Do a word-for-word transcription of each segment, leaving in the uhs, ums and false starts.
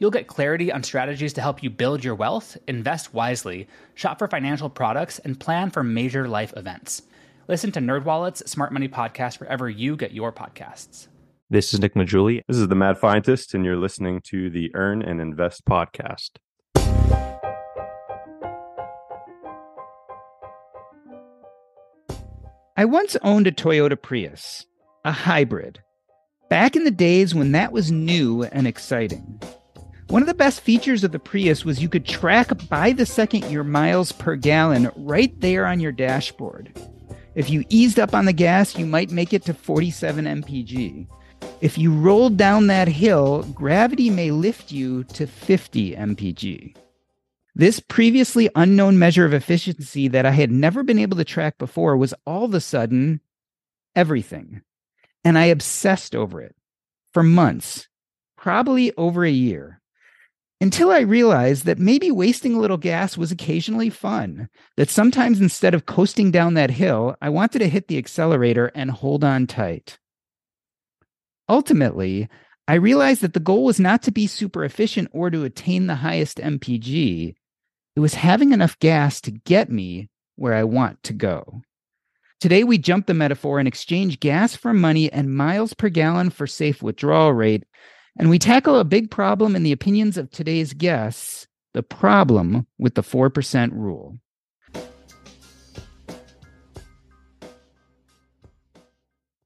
You'll get clarity on strategies to help you build your wealth, invest wisely, shop for financial products, and plan for major life events. Listen to NerdWallet's Smart Money Podcast wherever you get your podcasts. This is Nick Maggiulli. This is the Mad Fientist, and you're listening to the Earn and Invest Podcast. I once owned a Toyota Prius, a hybrid, back in the days when that was new and exciting. One of the best features of the Prius was you could track by the second your miles per gallon right there on your dashboard. If you eased up on the gas, you might make it to forty-seven miles per gallon. If you rolled down that hill, gravity may lift you to fifty miles per gallon. This previously unknown measure of efficiency that I had never been able to track before was all of a sudden everything. And I obsessed over it for months, probably over a year. Until I realized that maybe wasting a little gas was occasionally fun, that sometimes instead of coasting down that hill, I wanted to hit the accelerator and hold on tight. Ultimately, I realized that the goal was not to be super efficient or to attain the highest M P G. It was having enough gas to get me where I want to go. Today, we jump the metaphor and exchange gas for money and miles per gallon for safe withdrawal rate. And we tackle a big problem in the opinions of today's guests, the problem with the four percent rule.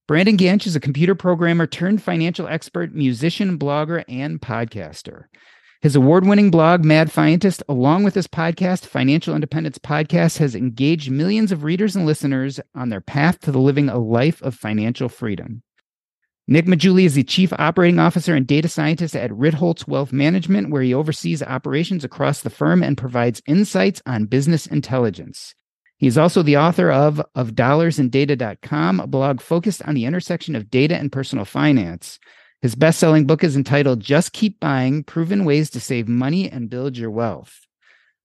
Brandon Ganch is a computer programmer turned financial expert, musician, blogger, and podcaster. His award-winning blog, Mad Fientist, along with his podcast, Financial Independence Podcast, has engaged millions of readers and listeners on their path to living a life of financial freedom. Nick Maggiulli is the Chief Operating Officer and Data Scientist at Ritholtz Wealth Management, where he oversees operations across the firm and provides insights on business intelligence. He is also the author of Of Dollars and Data dot com, a blog focused on the intersection of data and personal finance. His best-selling book is entitled Just Keep Buying, Proven Ways to Save Money and Build Your Wealth.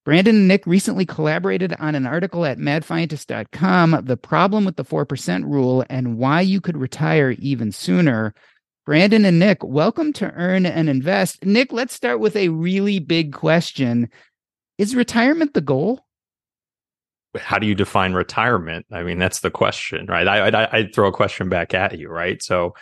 Brandon and Nick recently collaborated on an article at mad fientist dot com, The Problem with the four percent Rule and Why You Could Retire Even Sooner. Brandon and Nick, welcome to Earn and Invest. Nick, let's start with a really big question. Is retirement the goal? How do you define retirement? I mean, that's the question, right? I, I, I'd throw a question back at you, right? So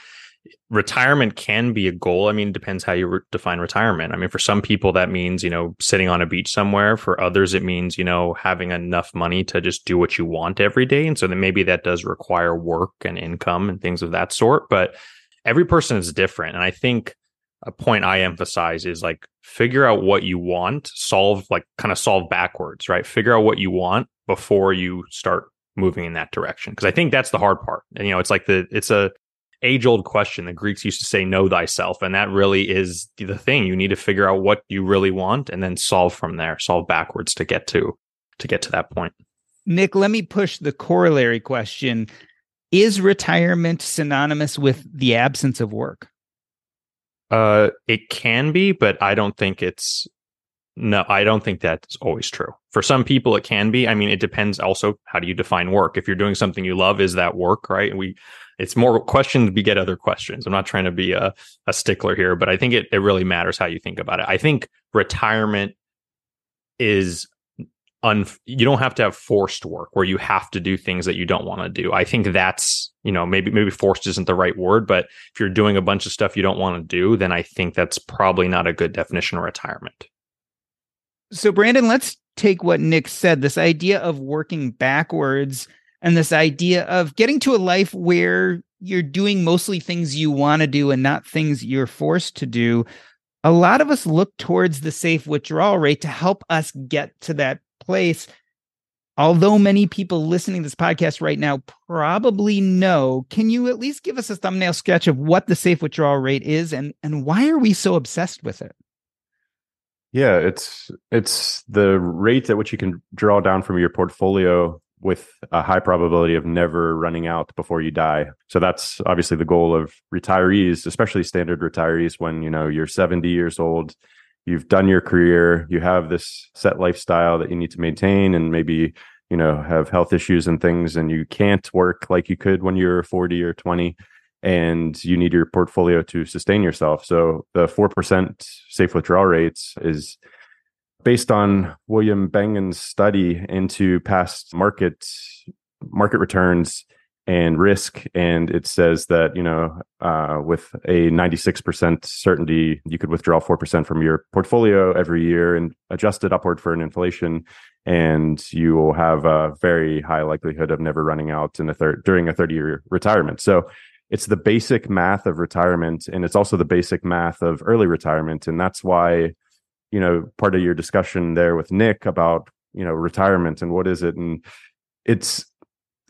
retirement can be a goal. I mean, it depends how you re- define retirement. I mean, for some people, that means, you know, sitting on a beach somewhere. For others, it means, you know, having enough money to just do what you want every day. And so then maybe that does require work and income and things of that sort. But every person is different. And I think a point I emphasize is like, figure out what you want, solve, like kind of solve backwards, right? Figure out what you want before you start moving in that direction. Because I think that's the hard part. And, you know, it's like the, it's a, age-old question. The Greeks used to say, know thyself. And that really is the thing. You need to figure out what you really want and then solve from there, solve backwards to get to, to get to that point. Nick, let me push the corollary question. Is retirement synonymous with the absence of work? Uh, it can be, but I don't think it's, no, I don't think that's always true. For some people, it can be. I mean, it depends also, how do you define work? If you're doing something you love, is that work, right? And we, it's more questions beget other questions. I'm not trying to be a, a stickler here, but I think it, it really matters how you think about it. I think retirement is, un, you don't have to have forced work where you have to do things that you don't want to do. I think that's, you know, maybe maybe forced isn't the right word, but if you're doing a bunch of stuff you don't want to do, then I think that's probably not a good definition of retirement. So Brandon, let's take what Nick said, this idea of working backwards and this idea of getting to a life where you're doing mostly things you want to do and not things you're forced to do. A lot of us look towards the safe withdrawal rate to help us get to that place. Although many people listening to this podcast right now probably know, can you at least give us a thumbnail sketch of what the safe withdrawal rate is and, and why are we so obsessed with it? Yeah, it's it's the rate at which you can draw down from your portfolio with a high probability of never running out before you die. So that's obviously the goal of retirees, especially standard retirees, when you know you're seventy years old, you've done your career, you have this set lifestyle that you need to maintain, and maybe you know have health issues and things, and you can't work like you could when you're forty or twenty, and you need your portfolio to sustain yourself. So the four percent safe withdrawal rates is based on William Bengen's study into past market market returns and risk, and it says that you know uh, with a ninety-six percent certainty, you could withdraw four percent from your portfolio every year and adjust it upward for an inflation, and you will have a very high likelihood of never running out in a third during a thirty-year retirement. So it's the basic math of retirement, and it's also the basic math of early retirement, and that's why. You know, part of your discussion there with Nick about, you know, retirement and what is it? And it's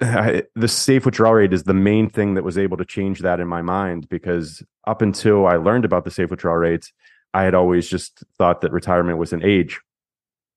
I, the safe withdrawal rate is the main thing that was able to change that in my mind, because up until I learned about the safe withdrawal rates, I had always just thought that retirement was an age,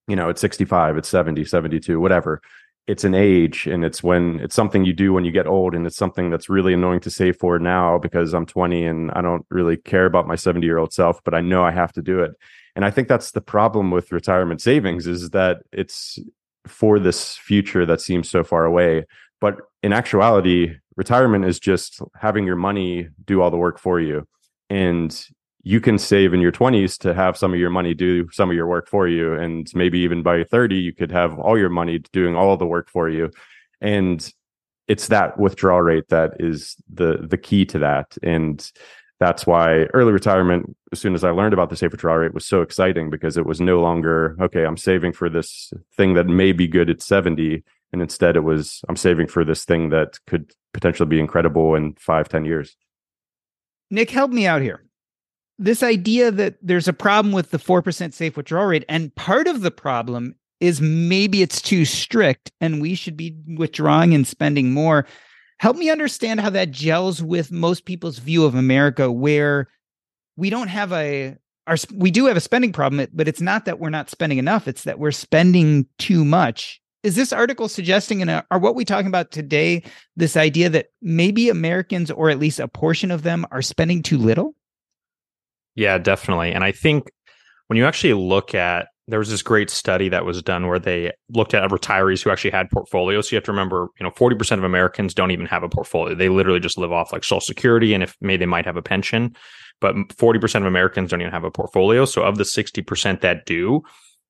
you know, it's sixty-five, it's seventy, seventy-two, whatever. It's an age, and it's when it's something you do when you get old, and it's something that's really annoying to save for now because I'm twenty and I don't really care about my seventy-year-old self, but I know I have to do it. And I think that's the problem with retirement savings, is that it's for this future that seems so far away. But in actuality, retirement is just having your money do all the work for you. And you can save in your twenties to have some of your money do some of your work for you. And maybe even by thirty, you could have all your money doing all the work for you. And it's that withdrawal rate that is the the key to that. And that's why early retirement, as soon as I learned about the safe withdrawal rate, was so exciting, because it was no longer, okay, I'm saving for this thing that may be good at seventy. And instead it was, I'm saving for this thing that could potentially be incredible in five, ten years. Nick, help me out here. This idea that there's a problem with the four percent safe withdrawal rate, and part of the problem is maybe it's too strict and we should be withdrawing and spending more. Help me understand how that gels with most people's view of America, where we don't have a, our, we do have a spending problem, but it's not that we're not spending enough. It's that we're spending too much. Is this article suggesting, and are what we talking about today, this idea that maybe Americans, or at least a portion of them, are spending too little? Yeah, definitely. And I think when you actually look at, there was this great study that was done where they looked at retirees who actually had portfolios. So you have to remember, you know, forty percent of Americans don't even have a portfolio. They literally just live off like Social Security, and if maybe they might have a pension, but forty percent of Americans don't even have a portfolio. So of the sixty percent that do,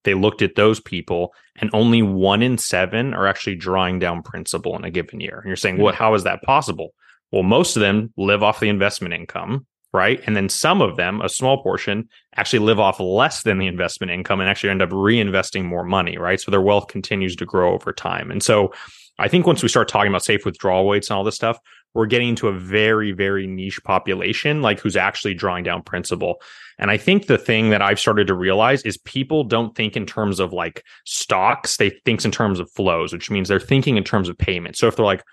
they looked at those people, and only one in seven are actually drawing down principal in a given year. And you're saying, well, how is that possible? Well, most of them live off the investment income. Right. And then some of them, a small portion, actually live off less than the investment income and actually end up reinvesting more money. Right. So their wealth continues to grow over time. And so I think once we start talking about safe withdrawal rates and all this stuff, we're getting into a very, very niche population, like who's actually drawing down principal. And I think the thing that I've started to realize is people don't think in terms of like stocks. They think in terms of flows, which means they're thinking in terms of payments. So if they're like,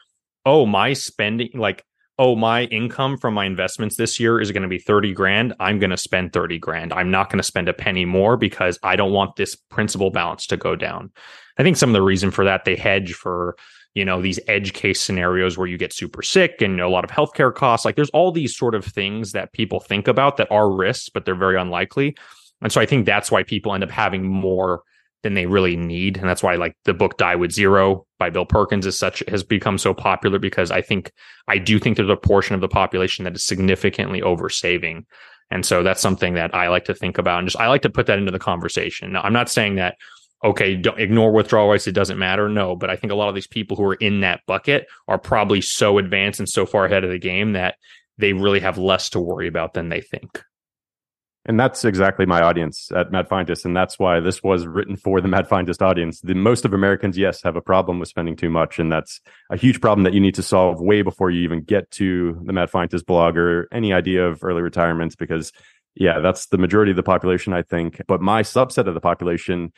oh, my spending, like, oh, my income from my investments this year is going to be thirty grand. I'm going to spend thirty grand. I'm not going to spend a penny more because I don't want this principal balance to go down. I think some of the reason for that, they hedge for, you know, these edge case scenarios where you get super sick and you know, a lot of healthcare costs. Like there's all these sort of things that people think about that are risks, but they're very unlikely. And so I think that's why people end up having more than they really need. And that's why like the book Die with Zero by Bill Perkins is such has become so popular, because I think I do think there's a portion of the population that is significantly oversaving. And so that's something that I like to think about. And just I like to put that into the conversation. Now, I'm not saying that, okay, don't ignore withdrawal rates, it doesn't matter. No, but I think a lot of these people who are in that bucket are probably so advanced and so far ahead of the game that they really have less to worry about than they think. And that's exactly my audience at Mad Fientist. And that's why this was written for the Mad Fientist audience. The most of Americans, yes, have a problem with spending too much. And that's a huge problem that you need to solve way before you even get to the Mad Fientist blog or any idea of early retirements, because yeah, that's the majority of the population, I think. But my subset of the population,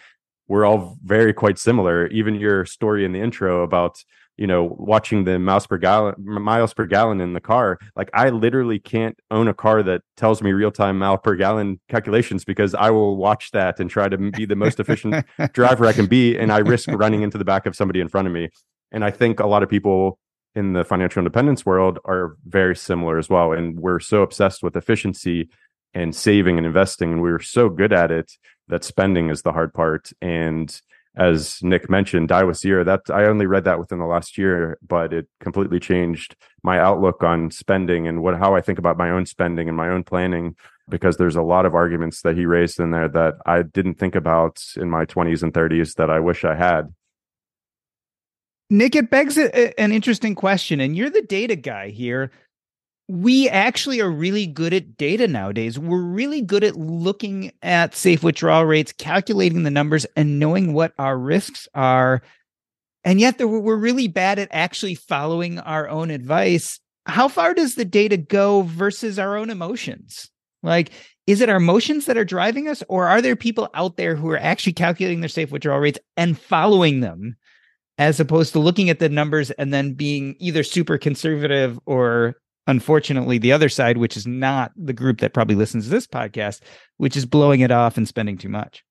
we're all very quite similar. Even your story in the intro about, you know, watching the miles per gallon, miles per gallon in the car. Like, I literally can't own a car that tells me real-time mile per gallon calculations, because I will watch that and try to be the most efficient driver I can be. And I risk running into the back of somebody in front of me. And I think a lot of people in the financial independence world are very similar as well. And we're so obsessed with efficiency and saving and investing. And we're so good at it that spending is the hard part. And as Nick mentioned, Die with Zero, that I only read that within the last year, but it completely changed my outlook on spending and what how I think about my own spending and my own planning, because there's a lot of arguments that he raised in there that I didn't think about in my twenties and thirties that I wish I had. Nick, it begs a, a, an interesting question, and you're the data guy here. We actually are really good at data nowadays. We're really good at looking at safe withdrawal rates, calculating the numbers, and knowing what our risks are. And yet we're really bad at actually following our own advice. How far does the data go versus our own emotions? Like, is it our emotions that are driving us, or are there people out there who are actually calculating their safe withdrawal rates and following them, as opposed to looking at the numbers and then being either super conservative or, unfortunately, the other side, which is not the group that probably listens to this podcast, which is blowing it off and spending too much?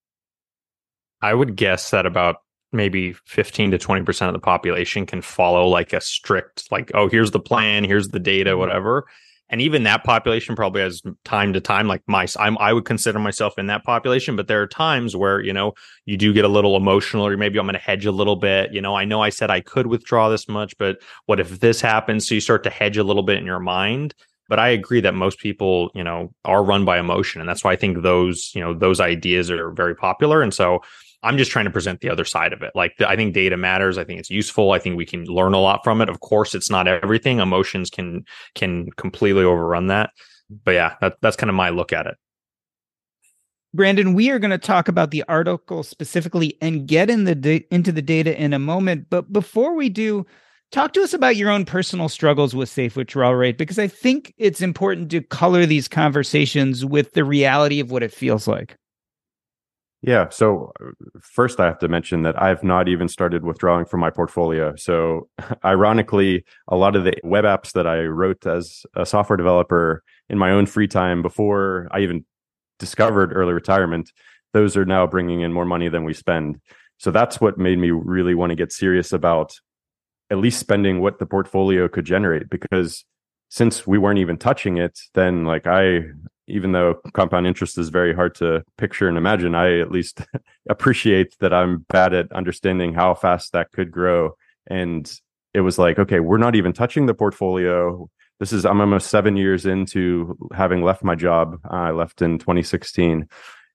I would guess that about maybe fifteen to twenty percent of the population can follow like a strict, like, oh, here's the plan, here's the data, whatever. And even that population probably has time to time, like my, I'm, I would consider myself in that population, but there are times where, you know, you do get a little emotional, or maybe I'm going to hedge a little bit. You know, I know I said I could withdraw this much, but what if this happens? So you start to hedge a little bit in your mind. But I agree that most people, you know, are run by emotion. And that's why I think those, you know, those ideas are very popular. And so I'm just trying to present the other side of it. Like, I think data matters. I think it's useful. I think we can learn a lot from it. Of course, it's not everything. Emotions can can completely overrun that. But yeah, that, that's kind of my look at it. Brandon, we are going to talk about the article specifically and get in the da- into the data in a moment. But before we do, talk to us about your own personal struggles with safe withdrawal rate, because I think it's important to color these conversations with the reality of what it feels like. Yeah. So first I have to mention that I've not even started withdrawing from my portfolio. So ironically, a lot of the web apps that I wrote as a software developer in my own free time before I even discovered early retirement, those are now bringing in more money than we spend. So that's what made me really want to get serious about at least spending what the portfolio could generate, because since we weren't even touching it, then like I... even though compound interest is very hard to picture and imagine, I at least appreciate that I'm bad at understanding how fast that could grow. And it was like, okay, we're not even touching the portfolio. This is, I'm almost seven years into having left my job. I left in twenty sixteen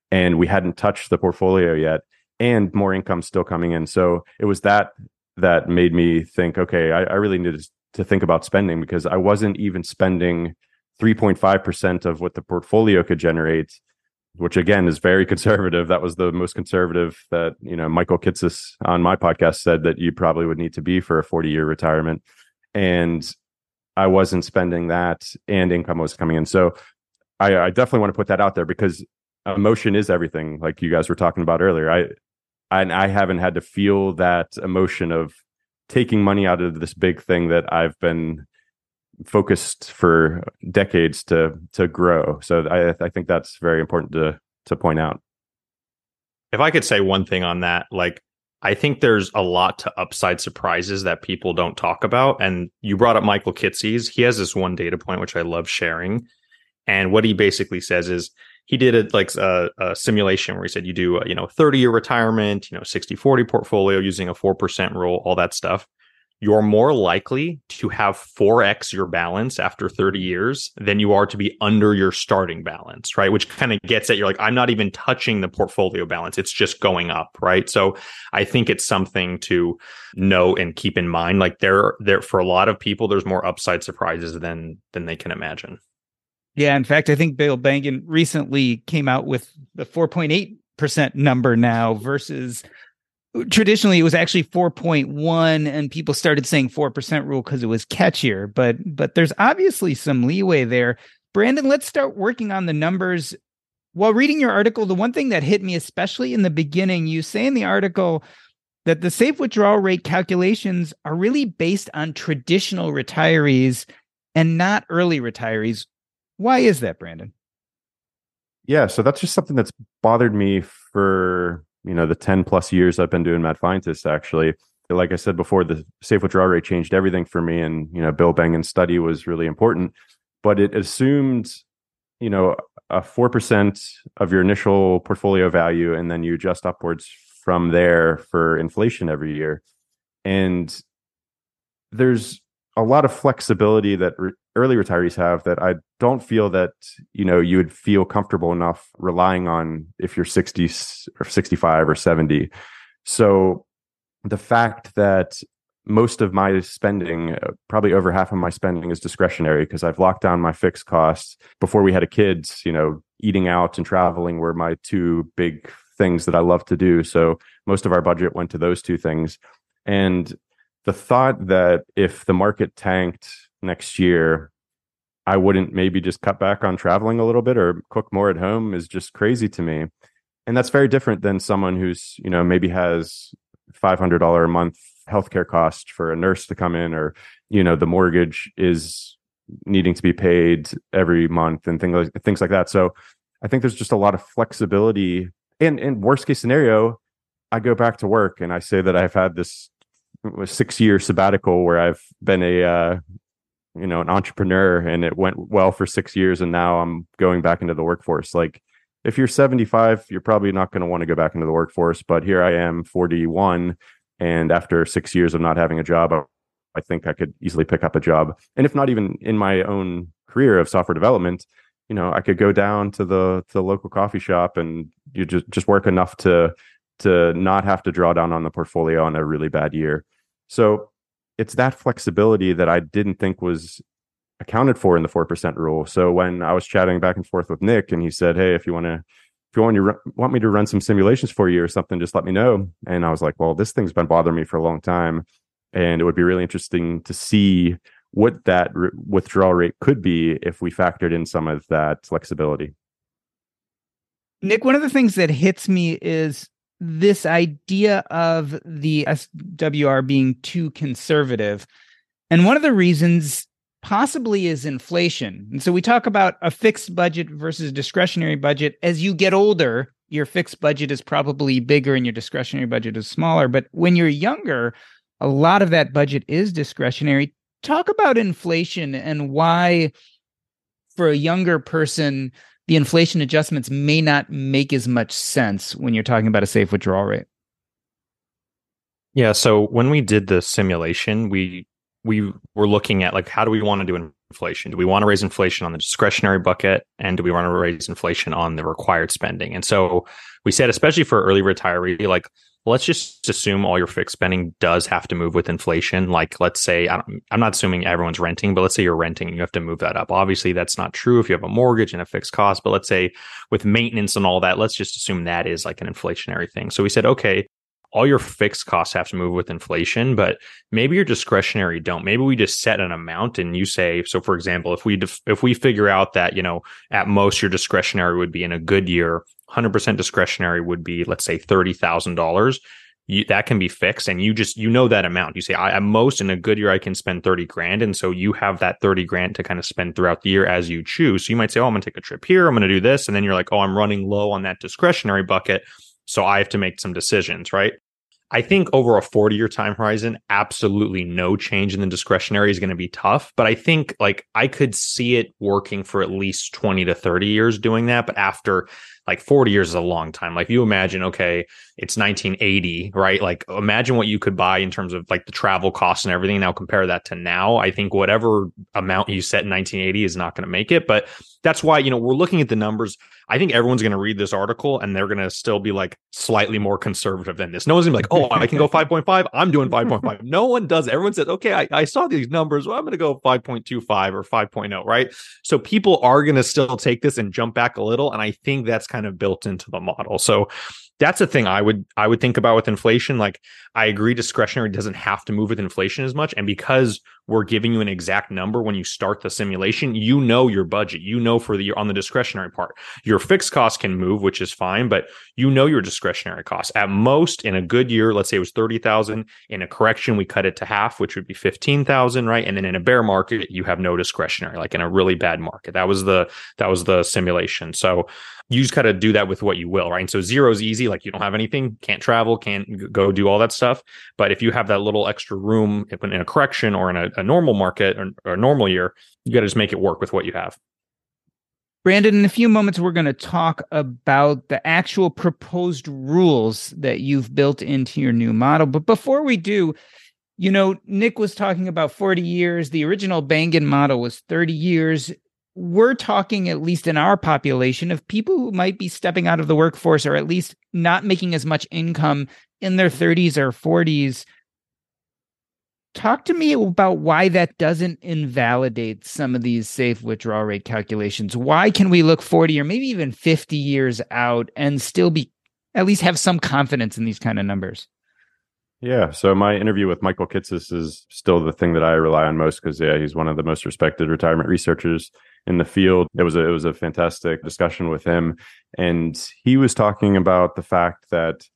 and we hadn't touched the portfolio yet, and more income still coming in. So it was that that made me think, okay, I, I really needed to think about spending, because I wasn't even spending three point five percent of what the portfolio could generate, which again is very conservative. That was the most conservative that, you know, Michael Kitces on my podcast said that you probably would need to be for a forty year retirement. And I wasn't spending that, and income was coming in. So I, I definitely want to put that out there, because emotion is everything, like you guys were talking about earlier. I, and I haven't had to feel that emotion of taking money out of this big thing that I've been focused for decades to to grow. So I, I think that's very important to to point out. If I could say one thing on that, like, I think there's a lot to upside surprises that people don't talk about. And you brought up Michael Kitces. He has this one data point, which I love sharing. And what he basically says is, he did it like a, a simulation where he said, you do, a, you know, thirty year retirement, you know, sixty forty portfolio using a four percent rule, all that stuff. You're more likely to have four x your balance after thirty years than you are to be under your starting balance, right? Which kind of gets at, you're like, I'm not even touching the portfolio balance. It's just going up, right? So I think it's something to know and keep in mind. Like, there, there for a lot of people, there's more upside surprises than than they can imagine. Yeah. In fact, I think Bill Bangin recently came out with the four point eight percent number now versus traditionally it was actually four point one, and people started saying four percent rule because it was catchier. But but there's obviously some leeway there. Brandon, let's start working on the numbers. While reading your article, the one thing that hit me, especially in the beginning, you say in the article that the safe withdrawal rate calculations are really based on traditional retirees and not early retirees. Why is that, Brandon? Yeah, so that's just something that's bothered me for, you know, the ten plus years I've been doing Mad Fientist, actually. Like I said before, the safe withdrawal rate changed everything for me. And, you know, Bill Bangin's study was really important, but it assumed, you know, a four percent of your initial portfolio value, and then you adjust upwards from there for inflation every year. And there's a lot of flexibility that re- early retirees have that I don't feel that, you know, you would feel comfortable enough relying on if you're sixty or sixty-five or seventy. So the fact that most of my spending, probably over half of my spending, is discretionary because I've locked down my fixed costs. Before we had a kid, you know, eating out and traveling were my two big things that I love to do. So most of our budget went to those two things. And the thought that if the market tanked next year, I wouldn't maybe just cut back on traveling a little bit or cook more at home is just crazy to me. And that's very different than someone who's, you know, maybe has five hundred dollars a month healthcare cost for a nurse to come in, or, you know, the mortgage is needing to be paid every month and things like, things like that. So I think there's just a lot of flexibility. And in worst case scenario, I go back to work and I say that I've had this six year sabbatical where I've been a, uh, you know, an entrepreneur, and it went well for six years. And now I'm going back into the workforce. Like if you're seventy-five, you're probably not going to want to go back into the workforce, but here I am forty-one. And after six years of not having a job, I, I think I could easily pick up a job. And if not even in my own career of software development, you know, I could go down to the, to the local coffee shop and you just, just work enough to, to not have to draw down on the portfolio on a really bad year. So it's that flexibility that I didn't think was accounted for in the four percent rule. So when I was chatting back and forth with Nick and he said, hey, if you want to, if you want, you want me to run some simulations for you or something, just let me know. And I was like, well, this thing's been bothering me for a long time. And it would be really interesting to see what that re- withdrawal rate could be if we factored in some of that flexibility. Nick, one of the things that hits me is this idea of the S W R being too conservative. And one of the reasons possibly is inflation. And so we talk about a fixed budget versus discretionary budget. As you get older, your fixed budget is probably bigger and your discretionary budget is smaller. But when you're younger, a lot of that budget is discretionary. Talk about inflation and why, for a younger person, the inflation adjustments may not make as much sense when you're talking about a safe withdrawal rate. Yeah. So when we did the simulation, we we were looking at like, how do we want to do inflation? Do we want to raise inflation on the discretionary bucket? And do we want to raise inflation on the required spending? And so we said, especially for early retiree, like, let's just assume all your fixed spending does have to move with inflation. Like, let's say, I don't, I'm not assuming everyone's renting, but let's say you're renting and you have to move that up. Obviously, that's not true if you have a mortgage and a fixed cost, but let's say with maintenance and all that, let's just assume that is like an inflationary thing. So we said, okay, all your fixed costs have to move with inflation, but maybe your discretionary don't. Maybe we just set an amount and you say, so for example, if we def- if we figure out that, you know, at most your discretionary would be in a good year, one hundred percent discretionary would be, let's say, thirty thousand dollars. That can be fixed. And you just, you know, that amount. You say, I, at most in a good year, I can spend thirty grand. And so you have that thirty grand to kind of spend throughout the year as you choose. So you might say, oh, I'm going to take a trip here. I'm going to do this. And then you're like, oh, I'm running low on that discretionary bucket. So I have to make some decisions, right? I think over a forty-year time horizon, absolutely no change in the discretionary is going to be tough. But I think like I could see it working for at least twenty to thirty years doing that. But after like forty years is a long time. Like, you imagine, okay, it's nineteen eighty, right? Like, imagine what you could buy in terms of like the travel costs and everything. Now compare that to now. I think whatever amount you set in nineteen eighty is not going to make it. But that's why, you know, we're looking at the numbers. I think everyone's going to read this article and they're going to still be like slightly more conservative than this. No one's gonna be like, oh, I can go five point five. I'm doing five point five. No one does. Everyone says, okay, I, I saw these numbers. Well, I'm going to go five point two five or five point oh, right? So people are going to still take this and jump back a little. And I think that's kind of built into the model. So that's the thing I would I would think about with inflation. Like, I agree, discretionary doesn't have to move with inflation as much. And because we're giving you an exact number when you start the simulation, you know your budget. You know for the on the discretionary part, your fixed costs can move, which is fine, but you know your discretionary costs. At most, in a good year, let's say it was thirty thousand. In a correction, we cut it to half, which would be fifteen thousand, right? And then in a bear market, you have no discretionary, like in a really bad market. That was the that was the simulation. So you just gotta do that with what you will, right? And so zero is easy. Like, you don't have anything, can't travel, can't go do all that stuff. But if you have that little extra room in a correction or in a, a normal market or, or a normal year, you got to just make it work with what you have. Brandon, in a few moments, we're going to talk about the actual proposed rules that you've built into your new model. But before we do, you know, Nick was talking about forty years. The original Bangen model was thirty years. We're talking, at least in our population, of people who might be stepping out of the workforce or at least not making as much income in their thirties or forties. Talk to me about why that doesn't invalidate some of these safe withdrawal rate calculations. Why can we look forty or maybe even fifty years out and still be at least have some confidence in these kind of numbers? Yeah. So my interview with Michael Kitces is still the thing that I rely on most because yeah, he's one of the most respected retirement researchers in the field. It was a, it was a fantastic discussion with him. And he was talking about the fact that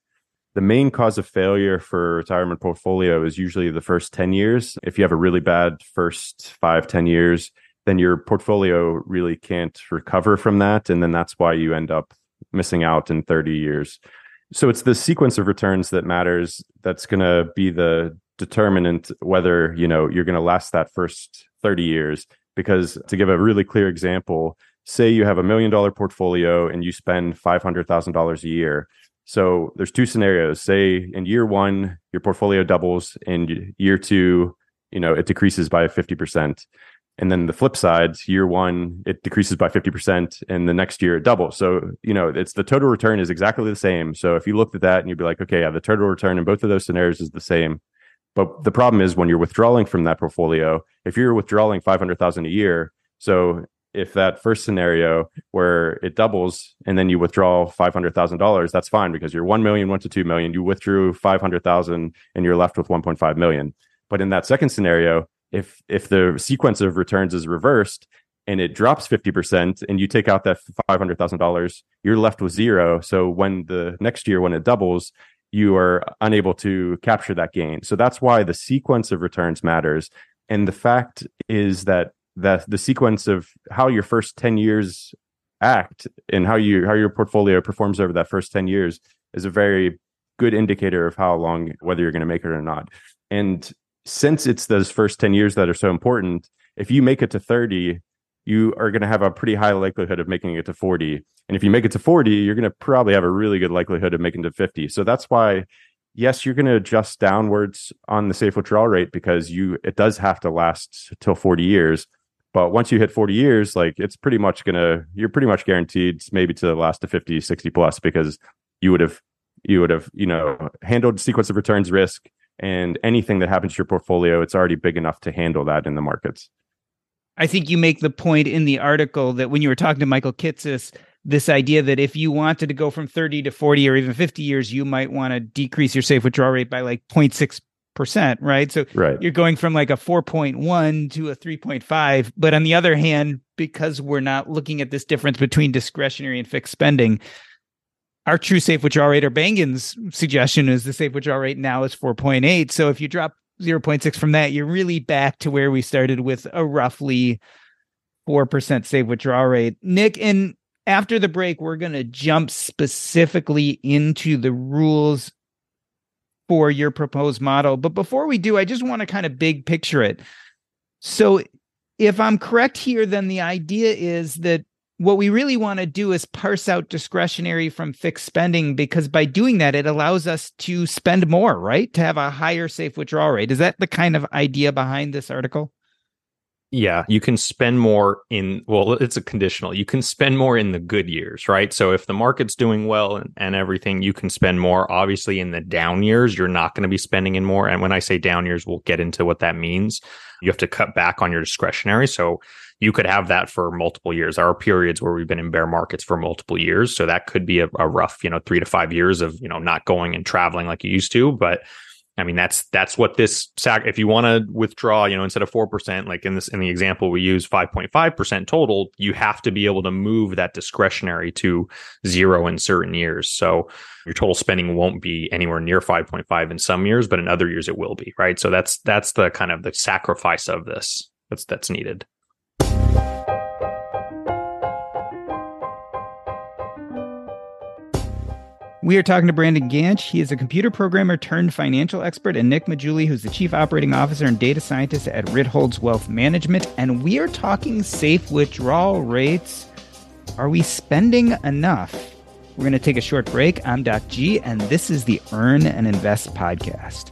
the main cause of failure for retirement portfolio is usually the first ten years. If you have a really bad first five, ten years, then your portfolio really can't recover from that. And then that's why you end up missing out in thirty years. So it's the sequence of returns that matters. That's going to be the determinant whether, you know, you're going to last that first thirty years. Because to give a really clear example, say you have a million dollar portfolio and you spend five hundred thousand dollars a year. So there's two scenarios. Say in year one, your portfolio doubles. In year two, you know, it decreases by fifty percent. And then the flip side, year one, it decreases by fifty percent and the next year it doubles. So, you know, it's the total return is exactly the same. So if you looked at that and you'd be like, okay, yeah, the total return in both of those scenarios is the same. But the problem is when you're withdrawing from that portfolio, if you're withdrawing five hundred thousand dollars a year, so if that first scenario where it doubles and then you withdraw five hundred thousand dollars, that's fine because your one million went to two million, you withdrew five hundred thousand and you're left with one point five million. But in that second scenario, If if the sequence of returns is reversed and it drops fifty percent and you take out that five hundred thousand dollars, you're left with zero. So when the next year, when it doubles, you are unable to capture that gain. So that's why the sequence of returns matters. And the fact is that the, the sequence of how your first ten years act and how you how your portfolio performs over that first ten years is a very good indicator of how long, whether you're going to make it or not. And since it's those first ten years that are so important, if you make it to thirty, you are going to have a pretty high likelihood of making it to forty. And if you make it to forty, you're going to probably have a really good likelihood of making it to fifty. So that's why, yes, you're going to adjust downwards on the safe withdrawal rate because you it does have to last till forty years. But once you hit forty years, like it's pretty much going to, you're pretty much guaranteed maybe to last to fifty, sixty plus because you would have, you would have, you know, handled sequence of returns risk. And anything that happens to your portfolio, it's already big enough to handle that in the markets. I think you make the point in the article that when you were talking to Michael Kitces, this idea that if you wanted to go from thirty to forty or even fifty years, you might want to decrease your safe withdrawal rate by like zero point six percent, right? So right. You're going from like a four point one to a three point five. But on the other hand, because we're not looking at this difference between discretionary and fixed spending, our true safe withdrawal rate, or Bangen's suggestion, is the safe withdrawal rate now is four point eight. So if you drop zero point six from that, you're really back to where we started with a roughly four percent safe withdrawal rate. Nick, and after the break, we're going to jump specifically into the rules for your proposed model. But before we do, I just want to kind of big picture it. So if I'm correct here, then the idea is that what we really want to do is parse out discretionary from fixed spending, because by doing that, it allows us to spend more, right? To have a higher safe withdrawal rate. Is that the kind of idea behind this article? Yeah, you can spend more in, well, it's a conditional. You can spend more in the good years, right? So if the market's doing well and, and everything, you can spend more. Obviously, in the down years, you're not going to be spending in more. And when I say down years, we'll get into what that means. You have to cut back on your discretionary. So you could have that for multiple years. There are periods where we've been in bear markets for multiple years. So that could be a, a rough, you know, three to five years of, you know, not going and traveling like you used to. But I mean, that's that's what this sac. If you want to withdraw, you know, instead of four percent, like in this in the example we use, five point five percent total, you have to be able to move that discretionary to zero in certain years. So your total spending won't be anywhere near five point five in some years, but in other years it will be, right? So that's that's the kind of the sacrifice of this that's that's needed. We are talking to Brandon Ganch. He is a computer programmer turned financial expert, and Nick Maggiulli, who's the chief operating officer and data scientist at Ritholtz Wealth Management. And we are talking safe withdrawal rates. Are we spending enough? We're going to take a short break. I'm Doc G, and this is the Earn and Invest Podcast.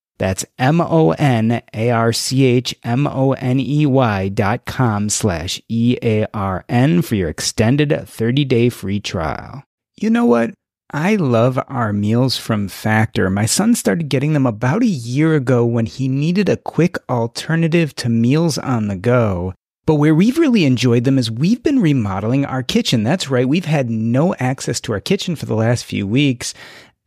That's M-O-N-A-R-C-H-M-O-N-E-Y dot com slash E-A-R-N for your extended thirty-day free trial. You know what? I love our meals from Factor. My son started getting them about a year ago when he needed a quick alternative to meals on the go. But where we've really enjoyed them is we've been remodeling our kitchen. That's right. We've had no access to our kitchen for the last few weeks.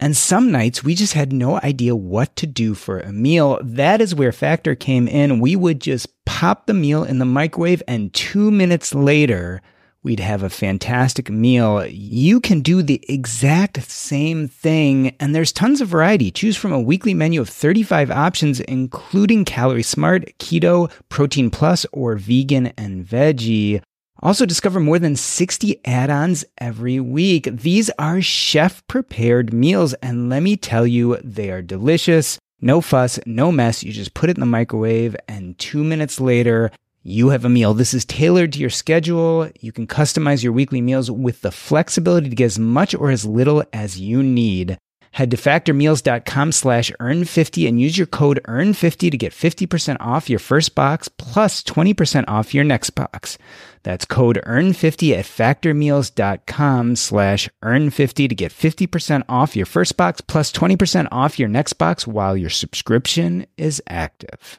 And some nights, we just had no idea what to do for a meal. That is where Factor came in. We would just pop the meal in the microwave, and two minutes later, we'd have a fantastic meal. You can do the exact same thing, and there's tons of variety. Choose from a weekly menu of thirty-five options, including Calorie Smart, Keto, Protein Plus, or Vegan and Veggie. Also, discover more than sixty add-ons every week. These are chef-prepared meals, and let me tell you, they are delicious. No fuss, no mess. You just put it in the microwave, and two minutes later, you have a meal. This is tailored to your schedule. You can customize your weekly meals with the flexibility to get as much or as little as you need. Head to factormeals.com slash earn fifty and use your code earn fifty to get fifty percent off your first box plus twenty percent off your next box. That's code earn fifty at factormeals.com slash earn fifty to get fifty percent off your first box plus twenty percent off your next box while your subscription is active.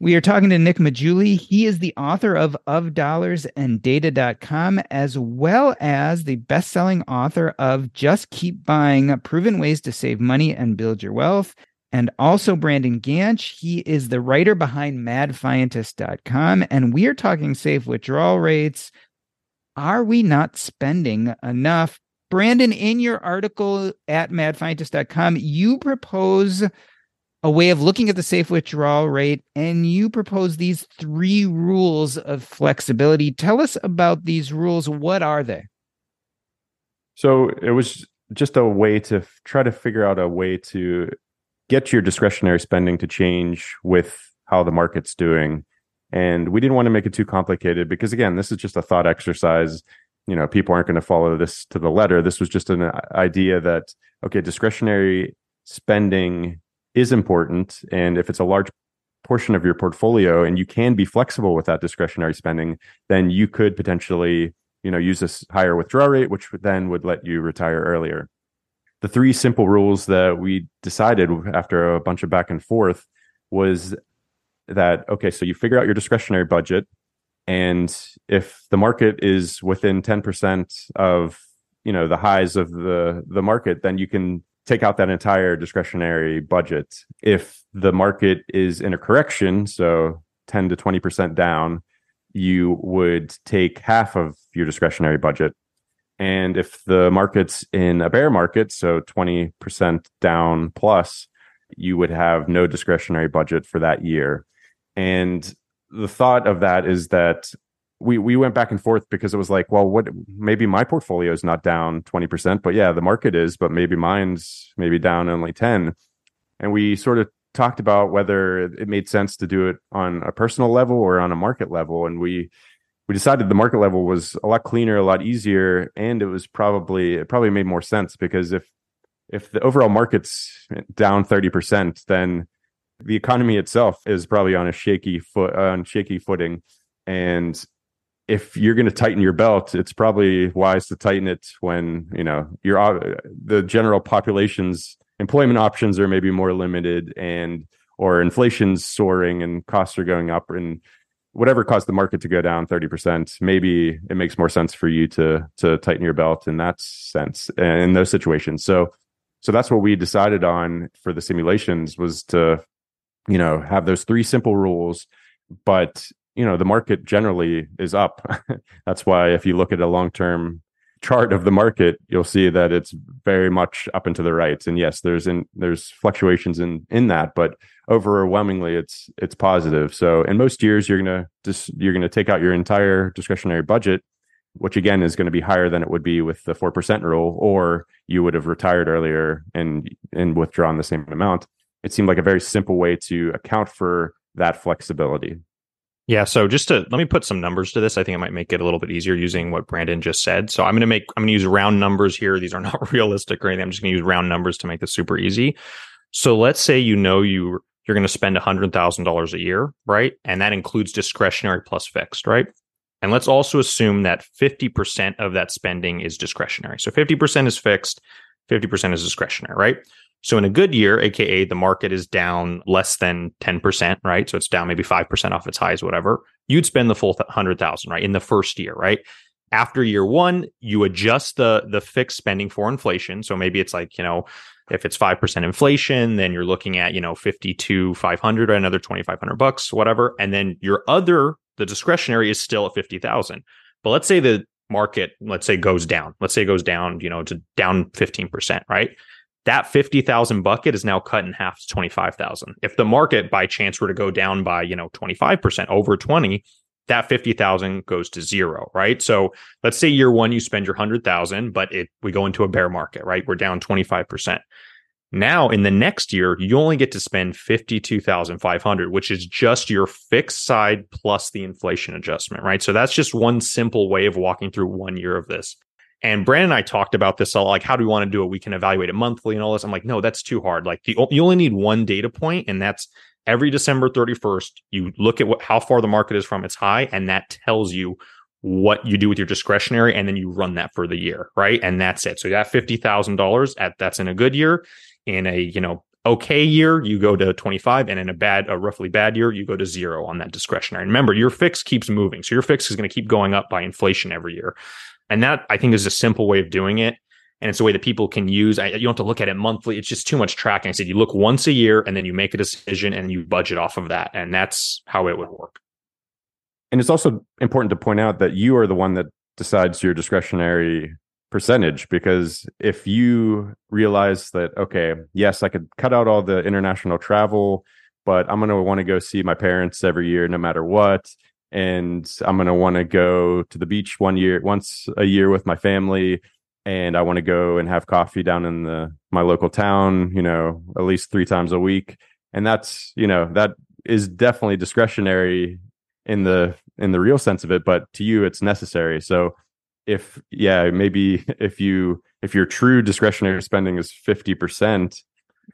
We are talking to Nick Maggiulli. He is the author of Of Dollars and Data dot com, as well as the best-selling author of Just Keep Buying, Proven Ways to Save Money and Build Your Wealth. and also Brandon Ganch. He is the writer behind mad fientist dot com, and we are talking safe withdrawal rates. Are we not spending enough? Brandon, in your article at mad fientist dot com, you propose a way of looking at the safe withdrawal rate, and you propose these three rules of flexibility. Tell us about these rules. What are they? So it was just a way to f- try to figure out a way to get your discretionary spending to change with how the market's doing. And we didn't want to make it too complicated because, again, this is just a thought exercise. You know, people aren't going to follow this to the letter. This was just an idea that, okay, discretionary spending is important. And if it's a large portion of your portfolio and you can be flexible with that discretionary spending, then you could potentially, you know, use this higher withdrawal rate, which then would let you retire earlier. The three simple rules that we decided after a bunch of back and forth was that, okay, so you figure out your discretionary budget. And if the market is within ten percent of, you know, the highs of the, the market, then you can take out that entire discretionary budget. If the market is in a correction, so ten to twenty percent down, you would take half of your discretionary budget. And if the market's in a bear market, so twenty percent down plus, you would have no discretionary budget for that year. And the thought of that is that we we went back and forth because it was like, well, what, maybe my portfolio is not down twenty percent, but yeah, the market is, but maybe mine's maybe down only ten. And we sort of talked about whether it made sense to do it on a personal level or on a market level. And we we decided the market level was a lot cleaner, a lot easier, and it was probably, it probably made more sense because if if the overall market's down thirty percent, then the economy itself is probably on a shaky foot, on shaky footing. And if you're going to tighten your belt, it's probably wise to tighten it when, you know, you're, the general population's employment options are maybe more limited, and or inflation's soaring and costs are going up, and whatever caused the market to go down thirty percent, maybe it makes more sense for you to to tighten your belt in that sense, in those situations. So, so that's what we decided on for the simulations, was to, you know, have those three simple rules, but, you know, the market generally is up. That's why if you look at a long-term chart of the market, you'll see that it's very much up and to the right. And yes, there's in, there's fluctuations in, in that, but overwhelmingly it's, it's positive. So in most years, you're going to just, you're going to take out your entire discretionary budget, which again is going to be higher than it would be with the four percent rule, or you would have retired earlier and, and withdrawn the same amount. It seemed like a very simple way to account for that flexibility. Yeah. So just to, let me put some numbers to this. I think it might make it a little bit easier using what Brandon just said. So I'm going to make, I'm going to use round numbers here. These are not realistic or anything. I'm just going to use round numbers to make this super easy. So let's say, you know, you, you're going to spend one hundred thousand dollars a year, right? And that includes discretionary plus fixed, right? And let's also assume that fifty percent of that spending is discretionary. So fifty percent is fixed, fifty percent is discretionary, right? So in a good year, A K A the market is down less than ten percent, right? So it's down maybe five percent off its highs, whatever. You'd spend the full one hundred thousand, right? In the first year, right? After year one, you adjust the, the fixed spending for inflation. So maybe it's like, you know, if it's five percent inflation, then you're looking at, you know, fifty-two thousand five hundred, or another twenty-five hundred bucks, whatever. And then your other, the discretionary is still at fifty thousand. But let's say the market, let's say goes down. Let's say it goes down, you know, to down fifteen percent, right? That fifty thousand bucket is now cut in half to twenty-five thousand. If the market by chance were to go down by, you know, twenty-five percent, over twenty, that fifty thousand goes to zero, right? So let's say year one, you spend your one hundred thousand, but it, we go into a bear market, right? We're down twenty-five percent. Now in the next year, you only get to spend fifty-two thousand five hundred, which is just your fixed side plus the inflation adjustment, right? So that's just one simple way of walking through one year of this. And Brandon and I talked about this a lot, like, how do we want to do it? We can evaluate it monthly and all this. I'm like, no, that's too hard. Like, the, you only need one data point, and that's every December thirty-first, you look at what, how far the market is from its high, and that tells you what you do with your discretionary, and then you run that for the year, right? And that's it. So that fifty thousand dollars at, that's in a good year. In a, you know, okay year, you go to twenty-five, and in a bad, a roughly bad year, you go to zero on that discretionary. And remember, your fix keeps moving, so your fix is going to keep going up by inflation every year. And that, I think, is a simple way of doing it. And it's a way that people can use. I, you don't have to look at it monthly. It's just too much tracking. I said, you look once a year and then you make a decision and you budget off of that. And that's how it would work. And it's also important to point out that you are the one that decides your discretionary percentage, because if you realize that, okay, yes, I could cut out all the international travel, but I'm going to want to go see my parents every year, no matter what. And I'm going to want to go to the beach one year, once a year with my family. And I want to go and have coffee down in the my local town, you know, at least three times a week. And that's, you know, that is definitely discretionary in the in the real sense of it. But to you, it's necessary. So if, yeah, maybe if you if your true discretionary spending is fifty percent,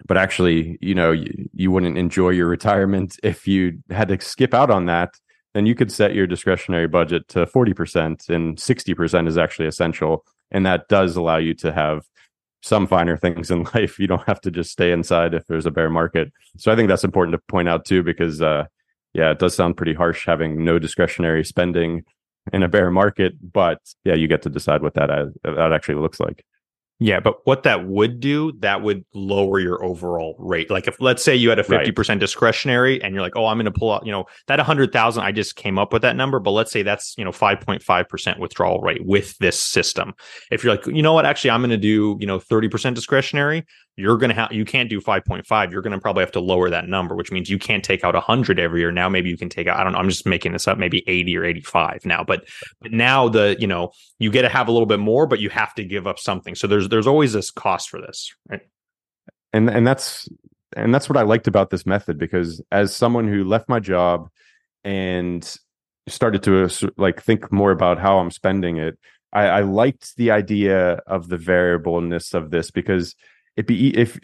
but actually, you know, you, you wouldn't enjoy your retirement if you had to skip out on that, then you could set your discretionary budget to forty percent, and sixty percent is actually essential. And that does allow you to have some finer things in life. You don't have to just stay inside if there's a bear market. So I think that's important to point out too, because uh, yeah, it does sound pretty harsh having no discretionary spending in a bear market. But yeah, you get to decide what that, uh, that actually looks like. Yeah, but what that would do, that would lower your overall rate. Like if, let's say you had a fifty percent right. discretionary and you're like, oh, I'm going to pull out, you know, that one hundred thousand, I just came up with that number, but let's say that's, you know, five point five percent withdrawal rate with this system. If you're like, you know what, actually, I'm going to do, you know, thirty percent discretionary, you're going to have, you can't do five point five. You're going to probably have to lower that number, which means you can't take out one hundred every year. Now, maybe you can take out, I don't know, I'm just making this up, maybe eighty or eighty-five now, but, but now the, you know, you get to have a little bit more, but you have to give up something. So there's There's always this cost for this, right? And and that's and that's what I liked about this method, because as someone who left my job and started to like think more about how I'm spending it, I, I liked the idea of the variableness of this, because it'd be if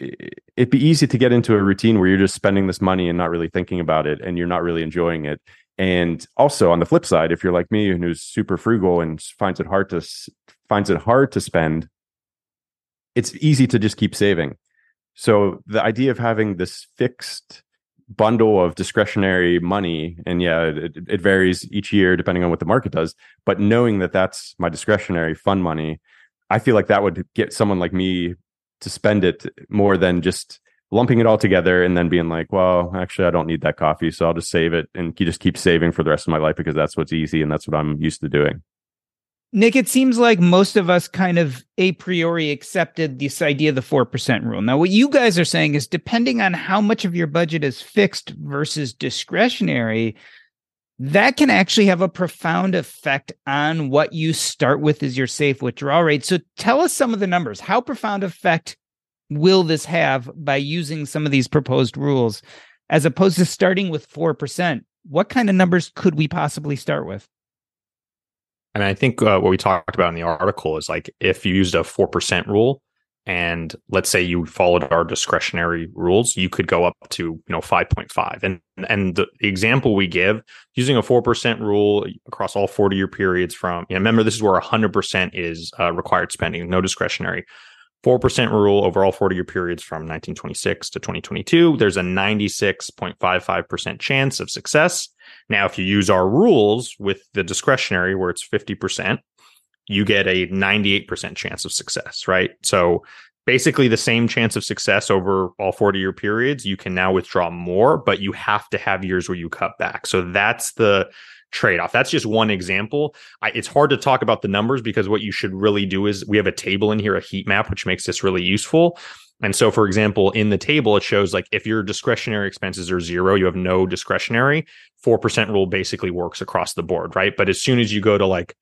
it'd be easy to get into a routine where you're just spending this money and not really thinking about it, and you're not really enjoying it. And also on the flip side, if you're like me and who's super frugal and finds it hard to finds it hard to spend, it's easy to just keep saving. So the idea of having this fixed bundle of discretionary money, and yeah, it, it varies each year depending on what the market does, but knowing that that's my discretionary fund money, I feel like that would get someone like me to spend it more than just lumping it all together and then being like, well, actually, I don't need that coffee, so I'll just save it and just keep saving for the rest of my life because that's what's easy and that's what I'm used to doing. Nick, it seems like most of us kind of a priori accepted this idea of the four percent rule. Now, what you guys are saying is depending on how much of your budget is fixed versus discretionary, that can actually have a profound effect on what you start with as your safe withdrawal rate. So tell us some of the numbers. How profound effect will this have by using some of these proposed rules as opposed to starting with four percent? What kind of numbers could we possibly start with? I mean, I think uh, what we talked about in the article is like if you used a four percent rule and let's say you followed our discretionary rules, you could go up to, you know, five point five. And and the example we give using a four percent rule across all forty year periods from, you know, remember, this is where one hundred percent is uh, required spending, no discretionary. four percent rule over all forty year periods from nineteen twenty-six to twenty twenty-two, there's a ninety-six point five five percent chance of success. Now, if you use our rules with the discretionary where it's fifty percent, you get a ninety-eight percent chance of success, right? So basically the same chance of success over all forty year periods. You can now withdraw more, but you have to have years where you cut back. So that's the trade-off. That's just one example. I, it's hard to talk about the numbers because what you should really do is we have a table in here, a heat map, which makes this really useful. And so, for example, in the table, it shows like if your discretionary expenses are zero, you have no discretionary, four percent rule basically works across the board, right? But as soon as you go to like,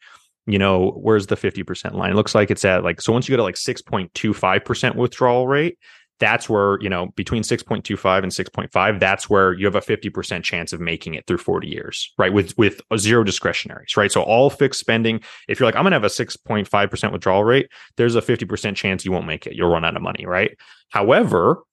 you know, where's the fifty percent line? It looks like it's at like, so once you go to like six point two five percent withdrawal rate, that's where, you know, between six point two five and six point five, that's where you have a fifty percent chance of making it through forty years, right? With with zero discretionaries, right? So all fixed spending, if you're like, I'm going to have a six point five percent withdrawal rate, there's a fifty percent chance you won't make it. You'll run out of money, right? However,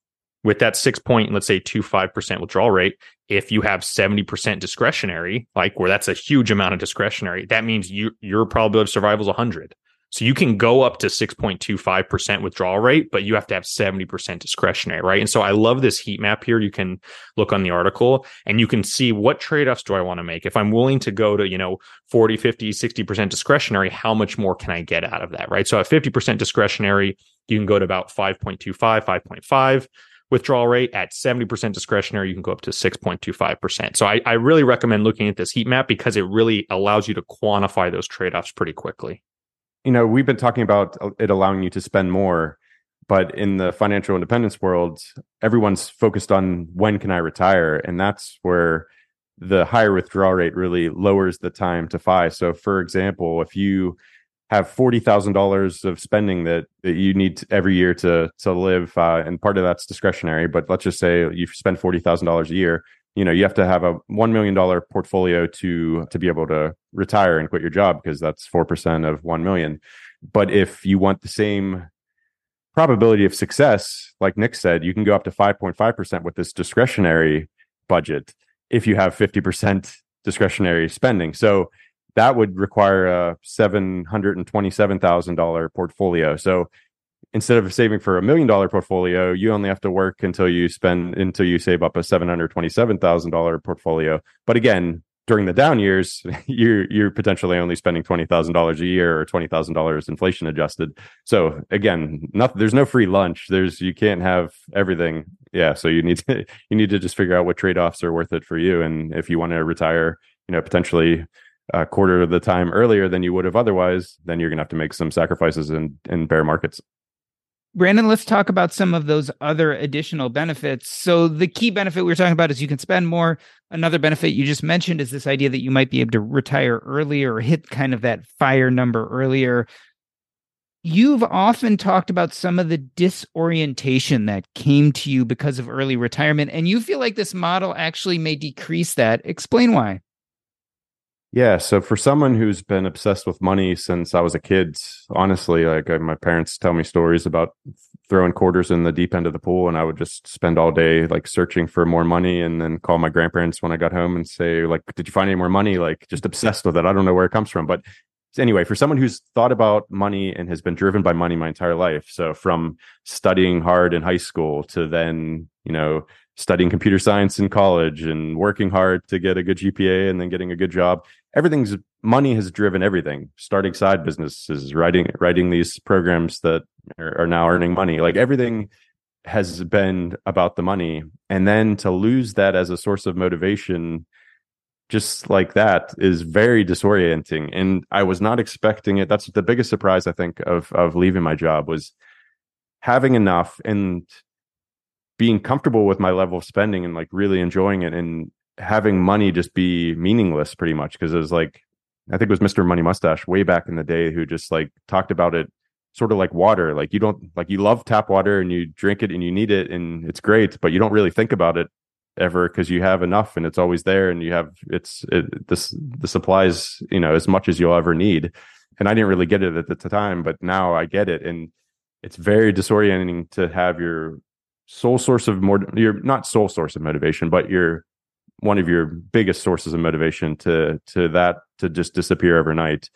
with that six point, let's say two point five percent withdrawal rate, if you have seventy percent discretionary, like where that's a huge amount of discretionary, that means you your probability of survival is one hundred. So you can go up to six point two five percent withdrawal rate, but you have to have seventy percent discretionary, right? And so I love this heat map here. You can look on the article and you can see what trade-offs do I want to make. If I'm willing to go to, you know, forty, fifty, sixty percent discretionary, how much more can I get out of that, right? So at fifty percent discretionary, you can go to about five point two five, five point five withdrawal rate. At seventy percent discretionary, you can go up to six point two five percent. So I, I really recommend looking at this heat map because it really allows you to quantify those trade-offs pretty quickly. You know, we've been talking about it allowing you to spend more, but in the financial independence world, everyone's focused on when can I retire? And that's where the higher withdrawal rate really lowers the time to F I. So for example, if you have forty thousand dollars of spending that, that you need to, every year to, to live, uh, and part of that's discretionary, but let's just say you spend forty thousand dollars a year, you know, you have to have a one million dollars portfolio to, to be able to retire and quit your job because that's four percent of one million. But if you want the same probability of success, like Nick said, you can go up to five point five percent with this discretionary budget if you have fifty percent discretionary spending. So that would require a seven hundred twenty-seven thousand dollars portfolio. So instead of saving for a million dollar portfolio, you only have to work until you spend until you save up a seven hundred twenty-seven thousand dollars portfolio. But again, during the down years, you're you're potentially only spending twenty thousand dollars a year or twenty thousand dollars inflation adjusted. So again, not, there's no free lunch. There's you can't have everything. Yeah, so you need to you need to just figure out what trade-offs are worth it for you, and if you want to retire, you know, potentially a quarter of the time earlier than you would have otherwise, then you're going to have to make some sacrifices in in bear markets. Brandon, let's talk about some of those other additional benefits. So the key benefit we were talking about is you can spend more. Another benefit you just mentioned is this idea that you might be able to retire earlier or hit kind of that FIRE number earlier. You've often talked about some of the disorientation that came to you because of early retirement, and you feel like this model actually may decrease that. Explain why. Yeah. So for someone who's been obsessed with money since I was a kid, honestly, like my parents tell me stories about throwing quarters in the deep end of the pool, and I would just spend all day like searching for more money and then call my grandparents when I got home and say, like, did you find any more money? Like just obsessed with it. I don't know where it comes from. But anyway, for someone who's thought about money and has been driven by money my entire life, so from studying hard in high school to then, you know, studying computer science in college and working hard to get a good G P A and then getting a good job. Everything's money has driven everything. Starting side businesses, writing writing these programs that are, are now earning money. Like everything has been about the money. And then to lose that as a source of motivation, just like that, is very disorienting. And I was not expecting it. That's the biggest surprise, I think, of of leaving my job was having enough and being comfortable with my level of spending and like really enjoying it and having money just be meaningless pretty much. Because it was like, I think it was Mister Money Mustache way back in the day who just like talked about it sort of like water. Like you don't like you love tap water and you drink it and you need it and it's great, but you don't really think about it ever because you have enough and it's always there and you have it's it, this the supplies, you know, as much as you'll ever need. And I didn't really get it at the time, but now I get it. And it's very disorienting to have your sole source of more you're not sole source of motivation, but you're one of your biggest sources of motivation to to that to just disappear overnight.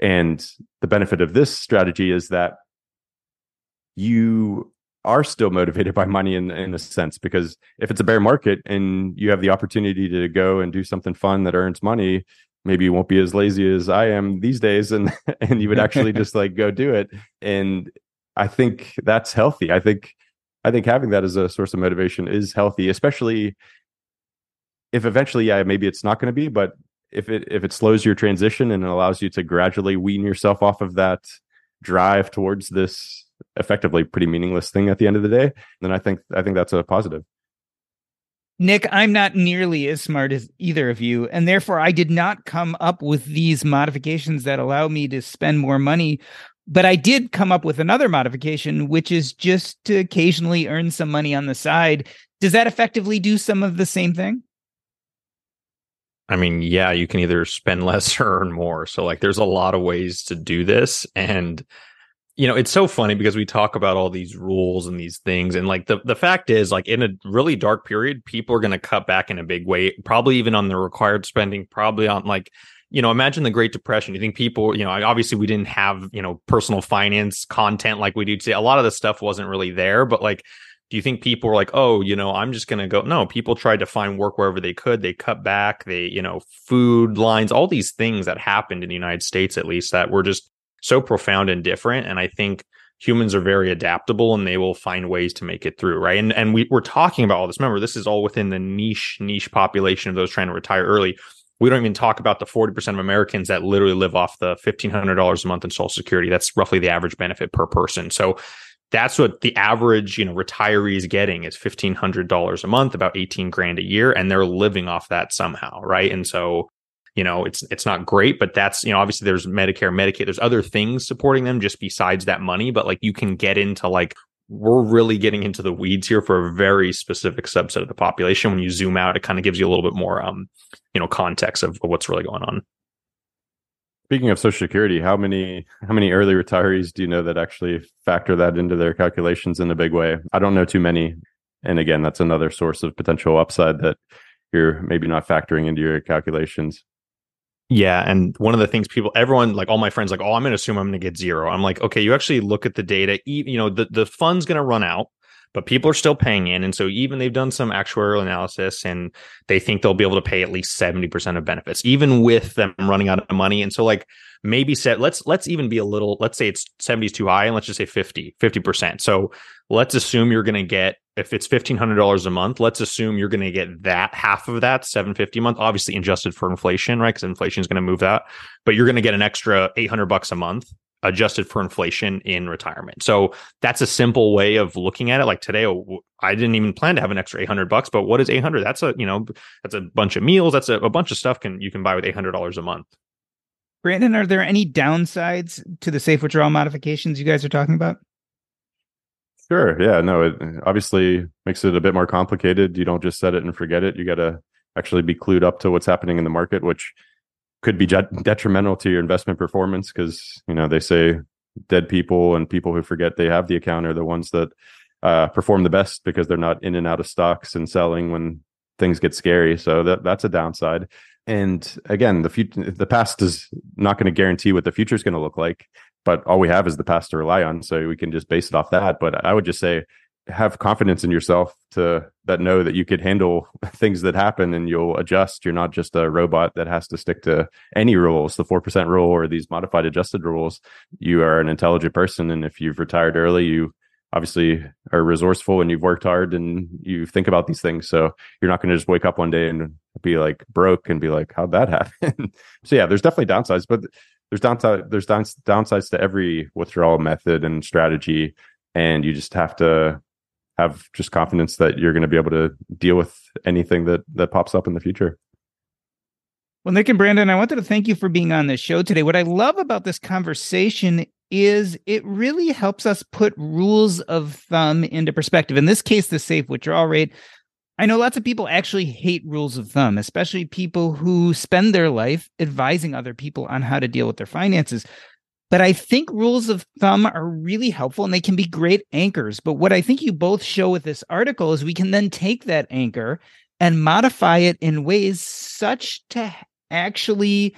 And the benefit of this strategy is that you are still motivated by money in, in a sense, because if it's a bear market and you have the opportunity to go and do something fun that earns money, maybe you won't be as lazy as I am these days and and you would actually just like go do it. And I think that's healthy. I think I think having that as a source of motivation is healthy, especially if eventually, yeah, maybe it's not going to be, but if it if it slows your transition and it allows you to gradually wean yourself off of that drive towards this effectively pretty meaningless thing at the end of the day, then I think I think that's a positive. Nick, I'm not nearly as smart as either of you, and therefore I did not come up with these modifications that allow me to spend more money. But I did come up with another modification, which is just to occasionally earn some money on the side. Does that effectively do some of the same thing? I mean, yeah, you can either spend less or earn more. So like there's a lot of ways to do this. And, you know, it's so funny because we talk about all these rules and these things. And like the, the fact is, like in a really dark period, people are going to cut back in a big way, probably even on the required spending, probably on like you know, imagine the Great Depression. You think people, you know, obviously we didn't have, you know, personal finance content like we do today. A lot of the stuff wasn't really there, but like, do you think people were like, oh, you know, I'm just going to go? No, people tried to find work wherever they could. They cut back, they, you know, food lines, all these things that happened in the United States, at least, that were just so profound and different. And I think humans are very adaptable and they will find ways to make it through. Right. And and we, we're talking about all this. Remember, this is all within the niche, niche population of those trying to retire early. We don't even talk about the forty percent of Americans that literally live off the fifteen hundred dollars a month in Social Security. That's roughly the average benefit per person. So that's what the average, you know, retiree is getting is fifteen hundred dollars a month, about eighteen grand a year, and they're living off that somehow, right? And so, you know, it's it's not great, but that's, you know, obviously there's Medicare, Medicaid, there's other things supporting them just besides that money, but like you can get into like, we're really getting into the weeds here for a very specific subset of the population. When you zoom out, it kind of gives you a little bit more, um, you know, context of what's really going on. Speaking of Social Security, how many how many early retirees do you know that actually factor that into their calculations in a big way? I don't know too many. And again, that's another source of potential upside that you're maybe not factoring into your calculations. Yeah. And one of the things people, everyone, like all my friends, like, oh, I'm going to assume I'm going to get zero. I'm like, okay, you actually look at the data, you know, the, the fund's going to run out, but people are still paying in. And so even they've done some actuarial analysis and they think they'll be able to pay at least seventy percent of benefits, even with them running out of money. And so like maybe set, let's, let's even be a little, let's say it's seventy is too high and let's just say fifty, fifty percent. So let's assume you're going to get, if it's fifteen hundred dollars a month, let's assume you're going to get that half of that seven hundred fifty dollars a month, obviously adjusted for inflation, right? Because inflation is going to move that, but you're going to get an extra eight hundred bucks a month adjusted for inflation in retirement. So that's a simple way of looking at it. Like today, I didn't even plan to have an extra eight hundred bucks, but what is eight hundred? That's a, you know, that's a bunch of meals. That's a, a bunch of stuff can you can buy with eight hundred dollars a month. Brandon, are there any downsides to the safe withdrawal modifications you guys are talking about? Sure. Yeah, no, it obviously makes it a bit more complicated. You don't just set it and forget it. You got to actually be clued up to what's happening in the market, which could be detrimental to your investment performance because, you know, they say dead people and people who forget they have the account are the ones that uh, perform the best because they're not in and out of stocks and selling when things get scary. So that that's a downside. And again, the future, the past is not going to guarantee what the future is going to look like, but all we have is the past to rely on. So we can just base it off that. But I would just say, have confidence in yourself to that know that you could handle things that happen and you'll adjust. You're not just a robot that has to stick to any rules, the four percent rule or these modified adjusted rules. You are an intelligent person. And if you've retired early, you obviously are resourceful and you've worked hard and you think about these things. So you're not going to just wake up one day and be like broke and be like, how'd that happen? So yeah, there's definitely downsides, but there's downside, there's down, downsides to every withdrawal method and strategy. And you just have to have just confidence that you're going to be able to deal with anything that that pops up in the future. Well, Nick and Brandon, I wanted to thank you for being on this show today. What I love about this conversation is it really helps us put rules of thumb into perspective. In this case, the safe withdrawal rate. I know lots of people actually hate rules of thumb, especially people who spend their life advising other people on how to deal with their finances. But I think rules of thumb are really helpful and they can be great anchors. But what I think you both show with this article is we can then take that anchor and modify it in ways such to actually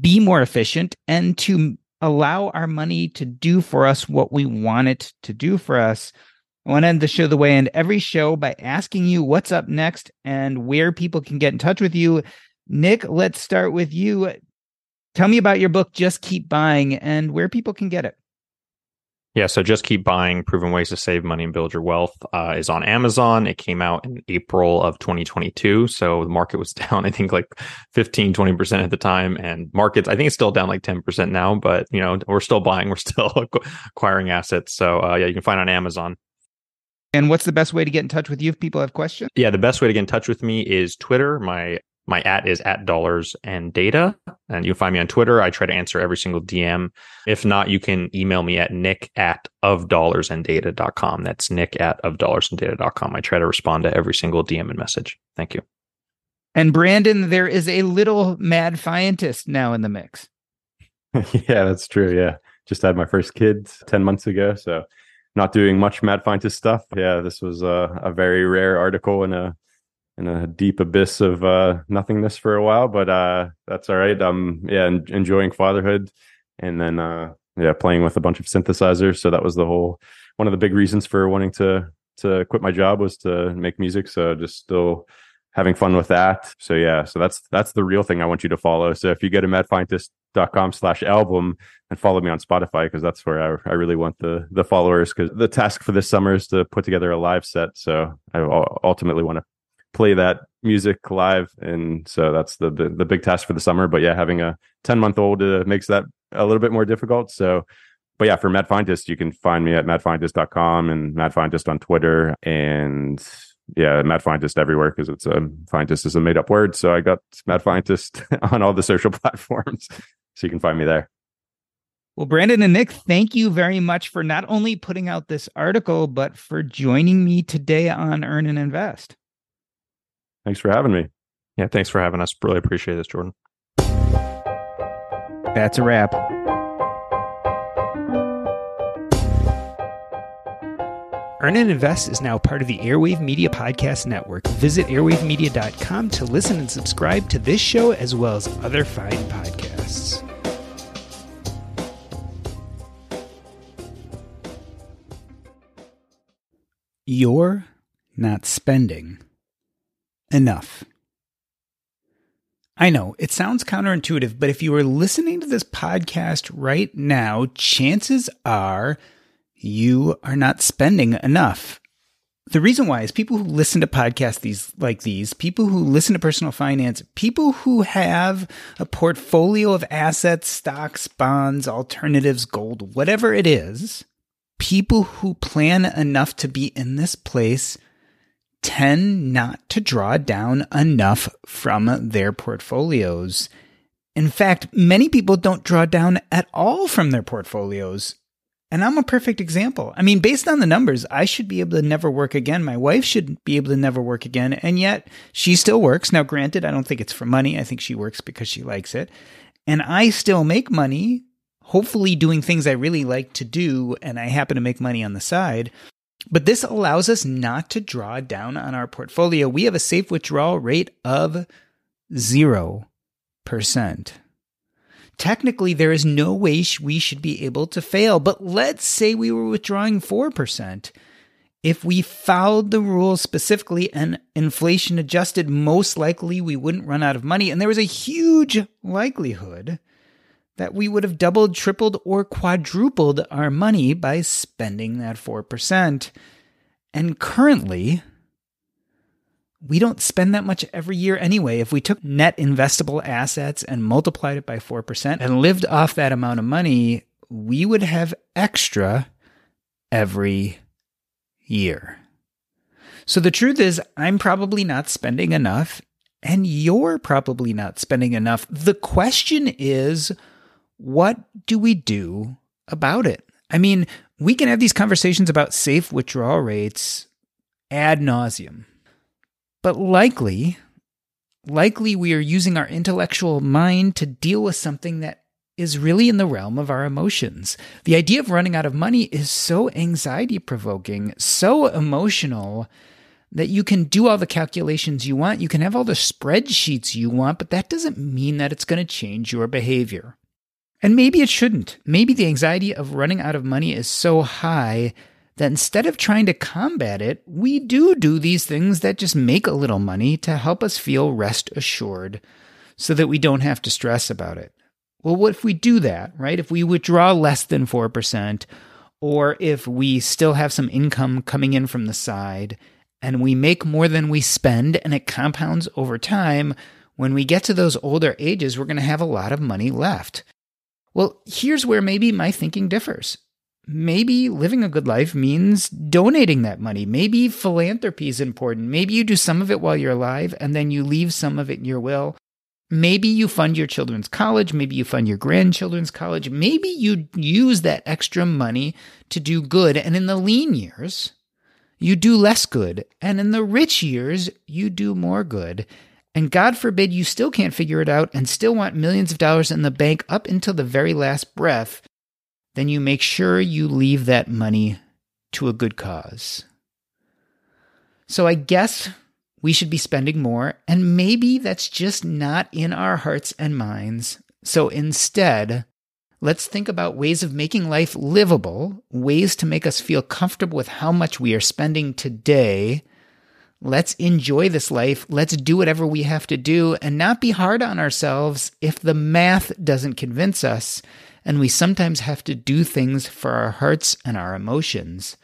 be more efficient and to allow our money to do for us what we want it to do for us. I want to end the show the way I end every show by asking you what's up next and where people can get in touch with you. Nick, let's start with you. Tell me about your book, Just Keep Buying, and where people can get it. Yeah, so Just Keep Buying, Proven Ways to Save Money and Build Your Wealth uh, is on Amazon. It came out in April of twenty twenty-two. So the market was down, I think, like fifteen, twenty percent at the time. And markets, I think it's still down like ten percent now, but you know, we're still buying. We're still acquiring assets. So uh, yeah, you can find it on Amazon. And what's the best way to get in touch with you if people have questions? Yeah, the best way to get in touch with me is Twitter. My My at is at dollars and data. And you can find me on Twitter. I try to answer every single D M. If not, you can email me at nick at of dollars and data dot com. That's nick at of dollars and data dot com. I try to respond to every single D M and message. Thank you. And Brandon, there is a little Mad Fientist now in the mix. Yeah, that's true. Yeah. Just had my first kid ten months ago. So not doing much Mad Fientist stuff. Yeah, this was a, a very rare article in a in a deep abyss of uh, nothingness for a while, but uh, that's all right. Um, yeah, en- enjoying fatherhood, and then uh, yeah, playing with a bunch of synthesizers. So that was the whole one of the big reasons for wanting to to quit my job was to make music. So just still having fun with that. So yeah, so that's that's the real thing I want you to follow. So if you go to mad fientist dot com slash album and follow me on Spotify, because that's where I, I really want the the followers, because the task for this summer is to put together a live set. So I ultimately want to play that music live. And so that's the, the, the big task for the summer. But yeah, having a ten month old uh, makes that a little bit more difficult. So, but yeah, for Mad Fientist, you can find me at mad fientist dot com and Mad Fientist on Twitter, and yeah, Mad Fientist everywhere, because it's a Fientist is a made up word. So I got Mad Fientist on all the social platforms. So you can find me there. Well, Brandon and Nick, thank you very much for not only putting out this article, but for joining me today on Earn and Invest. Thanks for having me. Yeah, thanks for having us. Really appreciate this, Jordan. That's a wrap. Earn and Invest is now part of the Airwave Media Podcast Network. Visit airwave media dot com to listen and subscribe to this show as well as other fine podcasts. You're not spending enough. I know, it sounds counterintuitive, but if you are listening to this podcast right now, chances are you are not spending enough. The reason why is people who listen to podcasts these like these, people who listen to personal finance, people who have a portfolio of assets, stocks, bonds, alternatives, gold, whatever it is, people who plan enough to be in this place tend not to draw down enough from their portfolios. In fact, many people don't draw down at all from their portfolios. And I'm a perfect example. I mean, based on the numbers, I should be able to never work again. My wife should be able to never work again. And yet she still works. Now, granted, I don't think it's for money. I think she works because she likes it. And I still make money, hopefully doing things I really like to do. And I happen to make money on the side. But this allows us not to draw down on our portfolio. We have a safe withdrawal rate of zero percent. Technically, there is no way we should be able to fail. But let's say we were withdrawing four percent. If we followed the rules specifically and inflation adjusted, most likely we wouldn't run out of money. And there was a huge likelihood that we would have doubled, tripled, or quadrupled our money by spending that four percent. And currently, we don't spend that much every year anyway. If we took net investable assets and multiplied it by four percent and lived off that amount of money, we would have extra every year. So the truth is, I'm probably not spending enough, and you're probably not spending enough. The question is, what do we do about it? I mean, we can have these conversations about safe withdrawal rates ad nauseum, but likely, likely we are using our intellectual mind to deal with something that is really in the realm of our emotions. The idea of running out of money is so anxiety-provoking, so emotional, that you can do all the calculations you want, you can have all the spreadsheets you want, but that doesn't mean that it's going to change your behavior. And maybe it shouldn't. Maybe the anxiety of running out of money is so high that instead of trying to combat it, we do do these things that just make a little money to help us feel rest assured so that we don't have to stress about it. Well, what if we do that, right? If we withdraw less than four percent, or if we still have some income coming in from the side and we make more than we spend and it compounds over time, when we get to those older ages, we're going to have a lot of money left. Well, here's where maybe my thinking differs. Maybe living a good life means donating that money. Maybe philanthropy is important. Maybe you do some of it while you're alive, and then you leave some of it in your will. Maybe you fund your children's college. Maybe you fund your grandchildren's college. Maybe you use that extra money to do good. And in the lean years, you do less good. And in the rich years, you do more good. And God forbid you still can't figure it out and still want millions of dollars in the bank up until the very last breath, then you make sure you leave that money to a good cause. So I guess we should be spending more, and maybe that's just not in our hearts and minds. So instead, let's think about ways of making life livable, ways to make us feel comfortable with how much we are spending today. Let's enjoy this life. Let's do whatever we have to do and not be hard on ourselves if the math doesn't convince us, and we sometimes have to do things for our hearts and our emotions.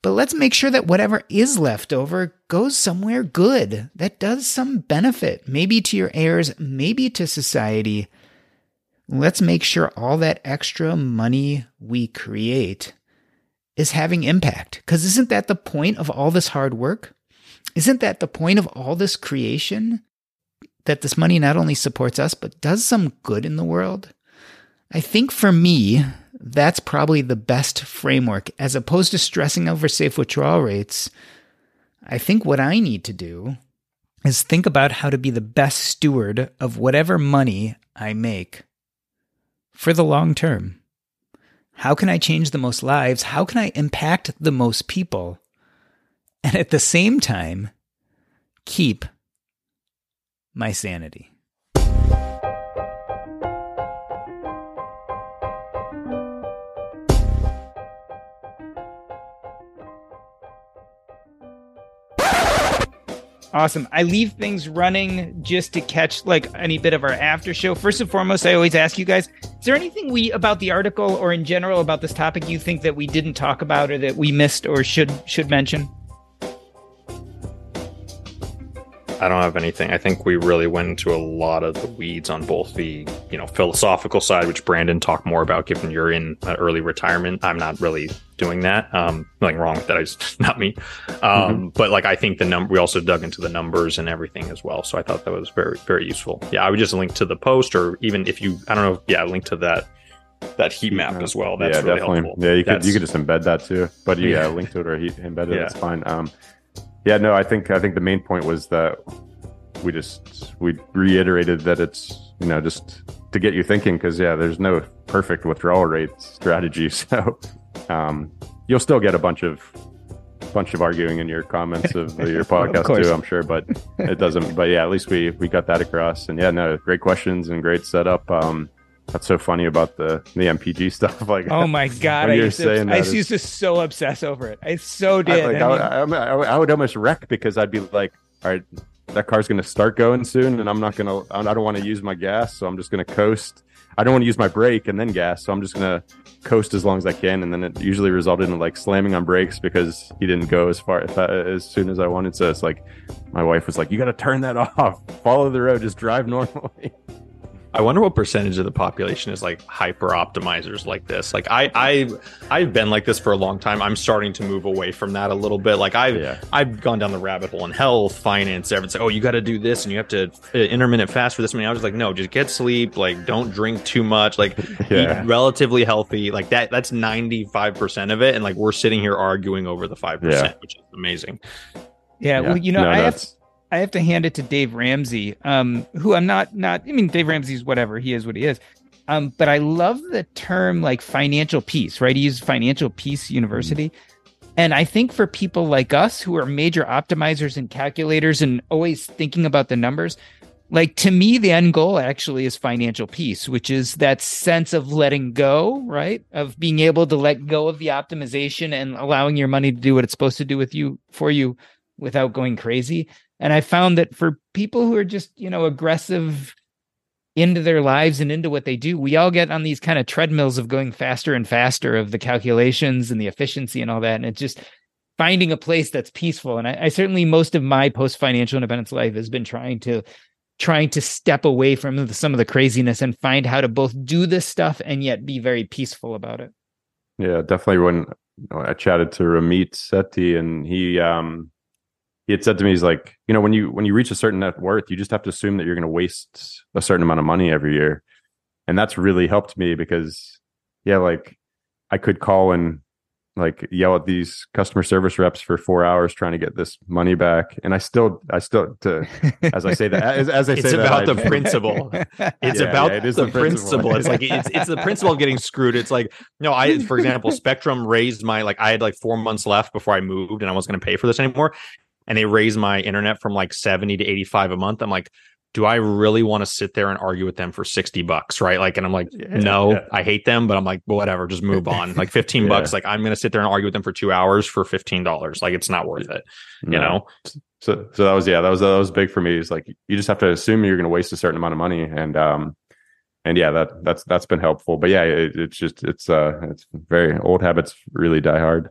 But let's make sure that whatever is left over goes somewhere good, that does some benefit, maybe to your heirs, maybe to society. Let's make sure all that extra money we create is having impact. Because isn't that the point of all this hard work? Isn't that the point of all this creation? That this money not only supports us, but does some good in the world? I think for me, that's probably the best framework. As opposed to stressing over safe withdrawal rates, I think what I need to do is think about how to be the best steward of whatever money I make for the long term. How can I change the most lives? How can I impact the most people? And at the same time, keep my sanity. Awesome. I leave things running just to catch like any bit of our after show. First and foremost, I always ask you guys, is there anything we about the article or in general about this topic you think that we didn't talk about or that we missed or should should mention? I don't have anything. I think we really went into a lot of the weeds on both the, you know, philosophical side, which Brandon talked more about, given you're in early retirement. I'm not really doing that. Um, nothing wrong with that. It's just not me. Um, mm-hmm. But like, I think the number, we also dug into the numbers and everything as well. So I thought that was very, very useful. Yeah. I would just link to the post or even if you, I don't know. Yeah. Link to that, that heat map yeah. as well. That's yeah, really definitely. helpful. Yeah. You That's, could, you could just embed that too, but yeah, yeah. link to it or heat embedded. Yeah. That's fine. Um, Yeah, no, I think I think the main point was that we just we reiterated that it's, you know, just to get you thinking, because yeah, there's no perfect withdrawal rate strategy, so um, you'll still get a bunch of bunch of arguing in your comments of your podcast of too, I'm sure, but it doesn't. But yeah, at least we we got that across, and yeah, no, great questions and great setup. Um, That's so funny about the, the M P G stuff. Like, oh my god, I used, to, I used is, to so obsess over it. I so did. I, like, I, mean, I, I, I would almost wreck because I'd be like, all right, that car's going to start going soon, and I'm not going to. I don't want to use my gas, so I'm just going to coast. I don't want to use my brake and then gas, so I'm just going to coast as long as I can, and then it usually resulted in like slamming on brakes because he didn't go as far if I, as soon as I wanted. So it's like, my wife was like, "You got to turn that off. Follow the road. Just drive normally." I wonder what percentage of the population is like hyper optimizers like this. Like I, I, I've been like this for a long time. I'm starting to move away from that a little bit. Like I've, yeah. I've gone down the rabbit hole in health, finance, everything. It's like, oh, you got to do this and you have to intermittent fast for this many hours. Like, no, just get sleep. Like, don't drink too much. Like, yeah. eat relatively healthy. Like that. That's ninety-five percent of it. And like we're sitting here arguing over the five percent, yeah. which is amazing. Yeah. yeah. Well, you know, no, I have. I have to hand it to Dave Ramsey, um, who I'm not, not, I mean, Dave Ramsey's whatever, he is what he is. Um, but I love the term like financial peace, right? He used Financial Peace University. And I think for people like us who are major optimizers and calculators and always thinking about the numbers, like to me, the end goal actually is financial peace, which is that sense of letting go, right? Of being able to let go of the optimization and allowing your money to do what it's supposed to do with you, for you, without going crazy. And I found that for people who are just, you know, aggressive into their lives and into what they do, we all get on these kind of treadmills of going faster and faster of the calculations and the efficiency and all that. And it's just finding a place that's peaceful. And I, I certainly, most of my post-financial independence life has been trying to trying to step away from the, some of the craziness and find how to both do this stuff and yet be very peaceful about it. Yeah, definitely. When I chatted to Ramit Sethi and he... um He had said to me, he's like, you know, when you when you reach a certain net worth, you just have to assume that you're going to waste a certain amount of money every year. And that's really helped me because, yeah, like I could call and like yell at these customer service reps for four hours trying to get this money back. And I still, I still, to, as I say that, as, as I say it's that, about I, the principle. It's yeah, about yeah, it is the, the principle. principle. It's like, it's, it's the principle of getting screwed. It's like, no, I, for example, Spectrum raised my, like I had like four months left before I moved and I wasn't going to pay for this anymore. and they raise my internet from like seventy to eighty-five a month, I'm like, do I really want to sit there and argue with them for sixty bucks? Right. Like, and I'm like, yeah, no, yeah. I hate them, but I'm like, well, whatever, just move on. Like fifteen yeah. bucks. Like I'm going to sit there and argue with them for two hours for fifteen dollars. Like it's not worth it. No. You know? So, so that was, yeah, that was, that was big for me. It's like, you just have to assume you're going to waste a certain amount of money. And, um, and yeah, that that's, that's been helpful, but yeah, it, it's just, it's, uh, it's very old habits really die hard.